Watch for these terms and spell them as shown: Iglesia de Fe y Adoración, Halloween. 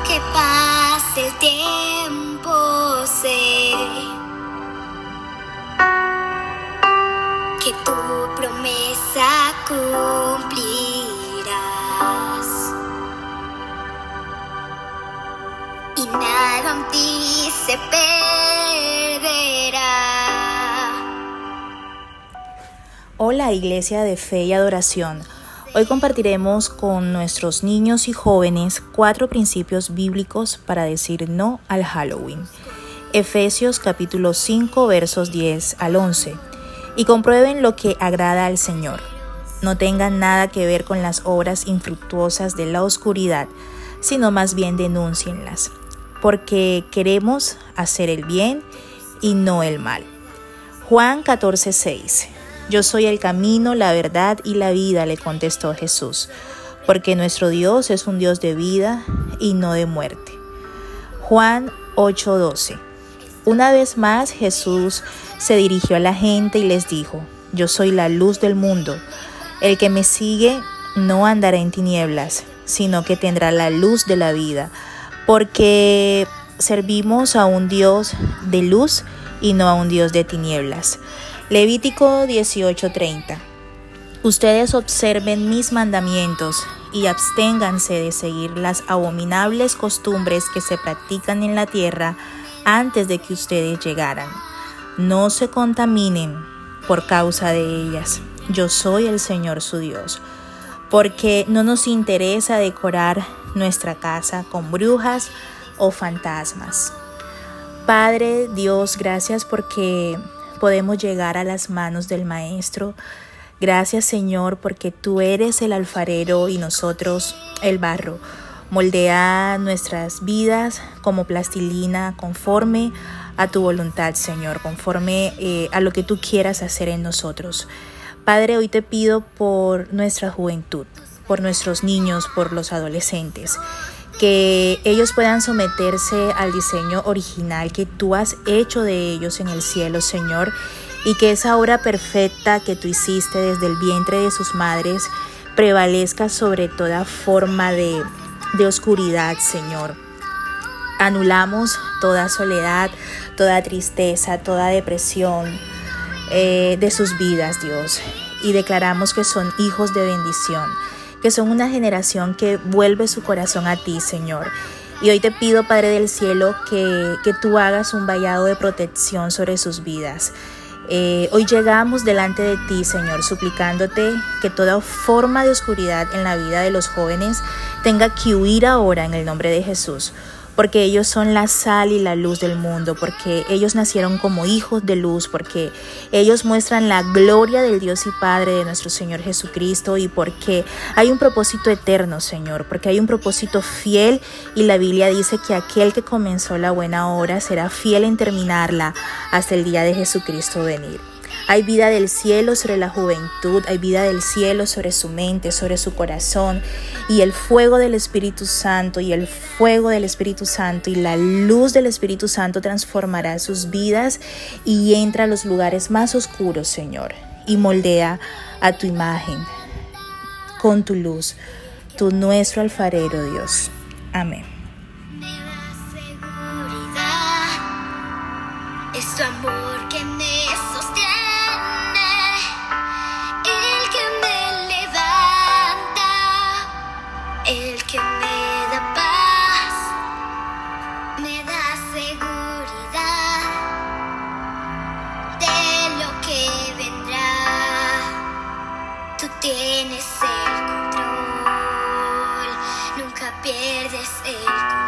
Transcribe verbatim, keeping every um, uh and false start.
aunque pase el tiempo, sé que tu promesa cumplirás y nada en ti se perderá. Hola, Iglesia de Fe y Adoración. Hoy compartiremos con nuestros niños y jóvenes cuatro principios bíblicos para decir no al Halloween. Efesios capítulo cinco versos diez al once. Y comprueben lo que agrada al Señor. No tengan nada que ver con las obras infructuosas de la oscuridad, sino más bien denúncienlas, porque queremos hacer el bien y no el mal. Juan catorce seis. Yo soy el camino, la verdad y la vida, le contestó Jesús, porque nuestro Dios es un Dios de vida y no de muerte. Juan ocho doce. Una vez más Jesús se dirigió a la gente y les dijo: yo soy la luz del mundo. El que me sigue no andará en tinieblas, sino que tendrá la luz de la vida, porque servimos a un Dios de luz y no a un Dios de tinieblas. Levítico dieciocho treinta. Ustedes observen mis mandamientos y absténganse de seguir las abominables costumbres que se practican en la tierra antes de que ustedes llegaran. No se contaminen por causa de ellas. Yo soy el Señor su Dios. Porque no nos interesa decorar nuestra casa con brujas o fantasmas. Padre Dios, gracias porque podemos llegar a las manos del Maestro. Gracias, Señor, porque tú eres el alfarero y nosotros el barro. Moldea nuestras vidas como plastilina conforme a tu voluntad, Señor, conforme eh, a lo que tú quieras hacer en nosotros. Padre, hoy te pido por nuestra juventud, por nuestros niños, por los adolescentes, que ellos puedan someterse al diseño original que tú has hecho de ellos en el cielo, Señor, y que esa obra perfecta que tú hiciste desde el vientre de sus madres prevalezca sobre toda forma de, de oscuridad, Señor. Anulamos toda soledad, toda tristeza, toda depresión eh, de sus vidas, Dios, y declaramos que son hijos de bendición, que son una generación que vuelve su corazón a ti, Señor. Y hoy te pido, Padre del Cielo, que, que tú hagas un vallado de protección sobre sus vidas. Eh, hoy llegamos delante de ti, Señor, suplicándote que toda forma de oscuridad en la vida de los jóvenes tenga que huir ahora en el nombre de Jesús, porque ellos son la sal y la luz del mundo, porque ellos nacieron como hijos de luz, porque ellos muestran la gloria del Dios y Padre de nuestro Señor Jesucristo, y porque hay un propósito eterno, Señor, porque hay un propósito fiel, y la Biblia dice que aquel que comenzó la buena obra será fiel en terminarla hasta el día de Jesucristo venir. Hay vida del cielo sobre la juventud, hay vida del cielo sobre su mente, sobre su corazón, y el fuego del Espíritu Santo, y el fuego del Espíritu Santo, y la luz del Espíritu Santo transformará sus vidas y entra a los lugares más oscuros, Señor, y moldea a tu imagen con tu luz, tu nuestro alfarero, Dios. Amén. Me da seguridad, es tu amor que me sostiene. Tienes el control, nunca pierdes el control.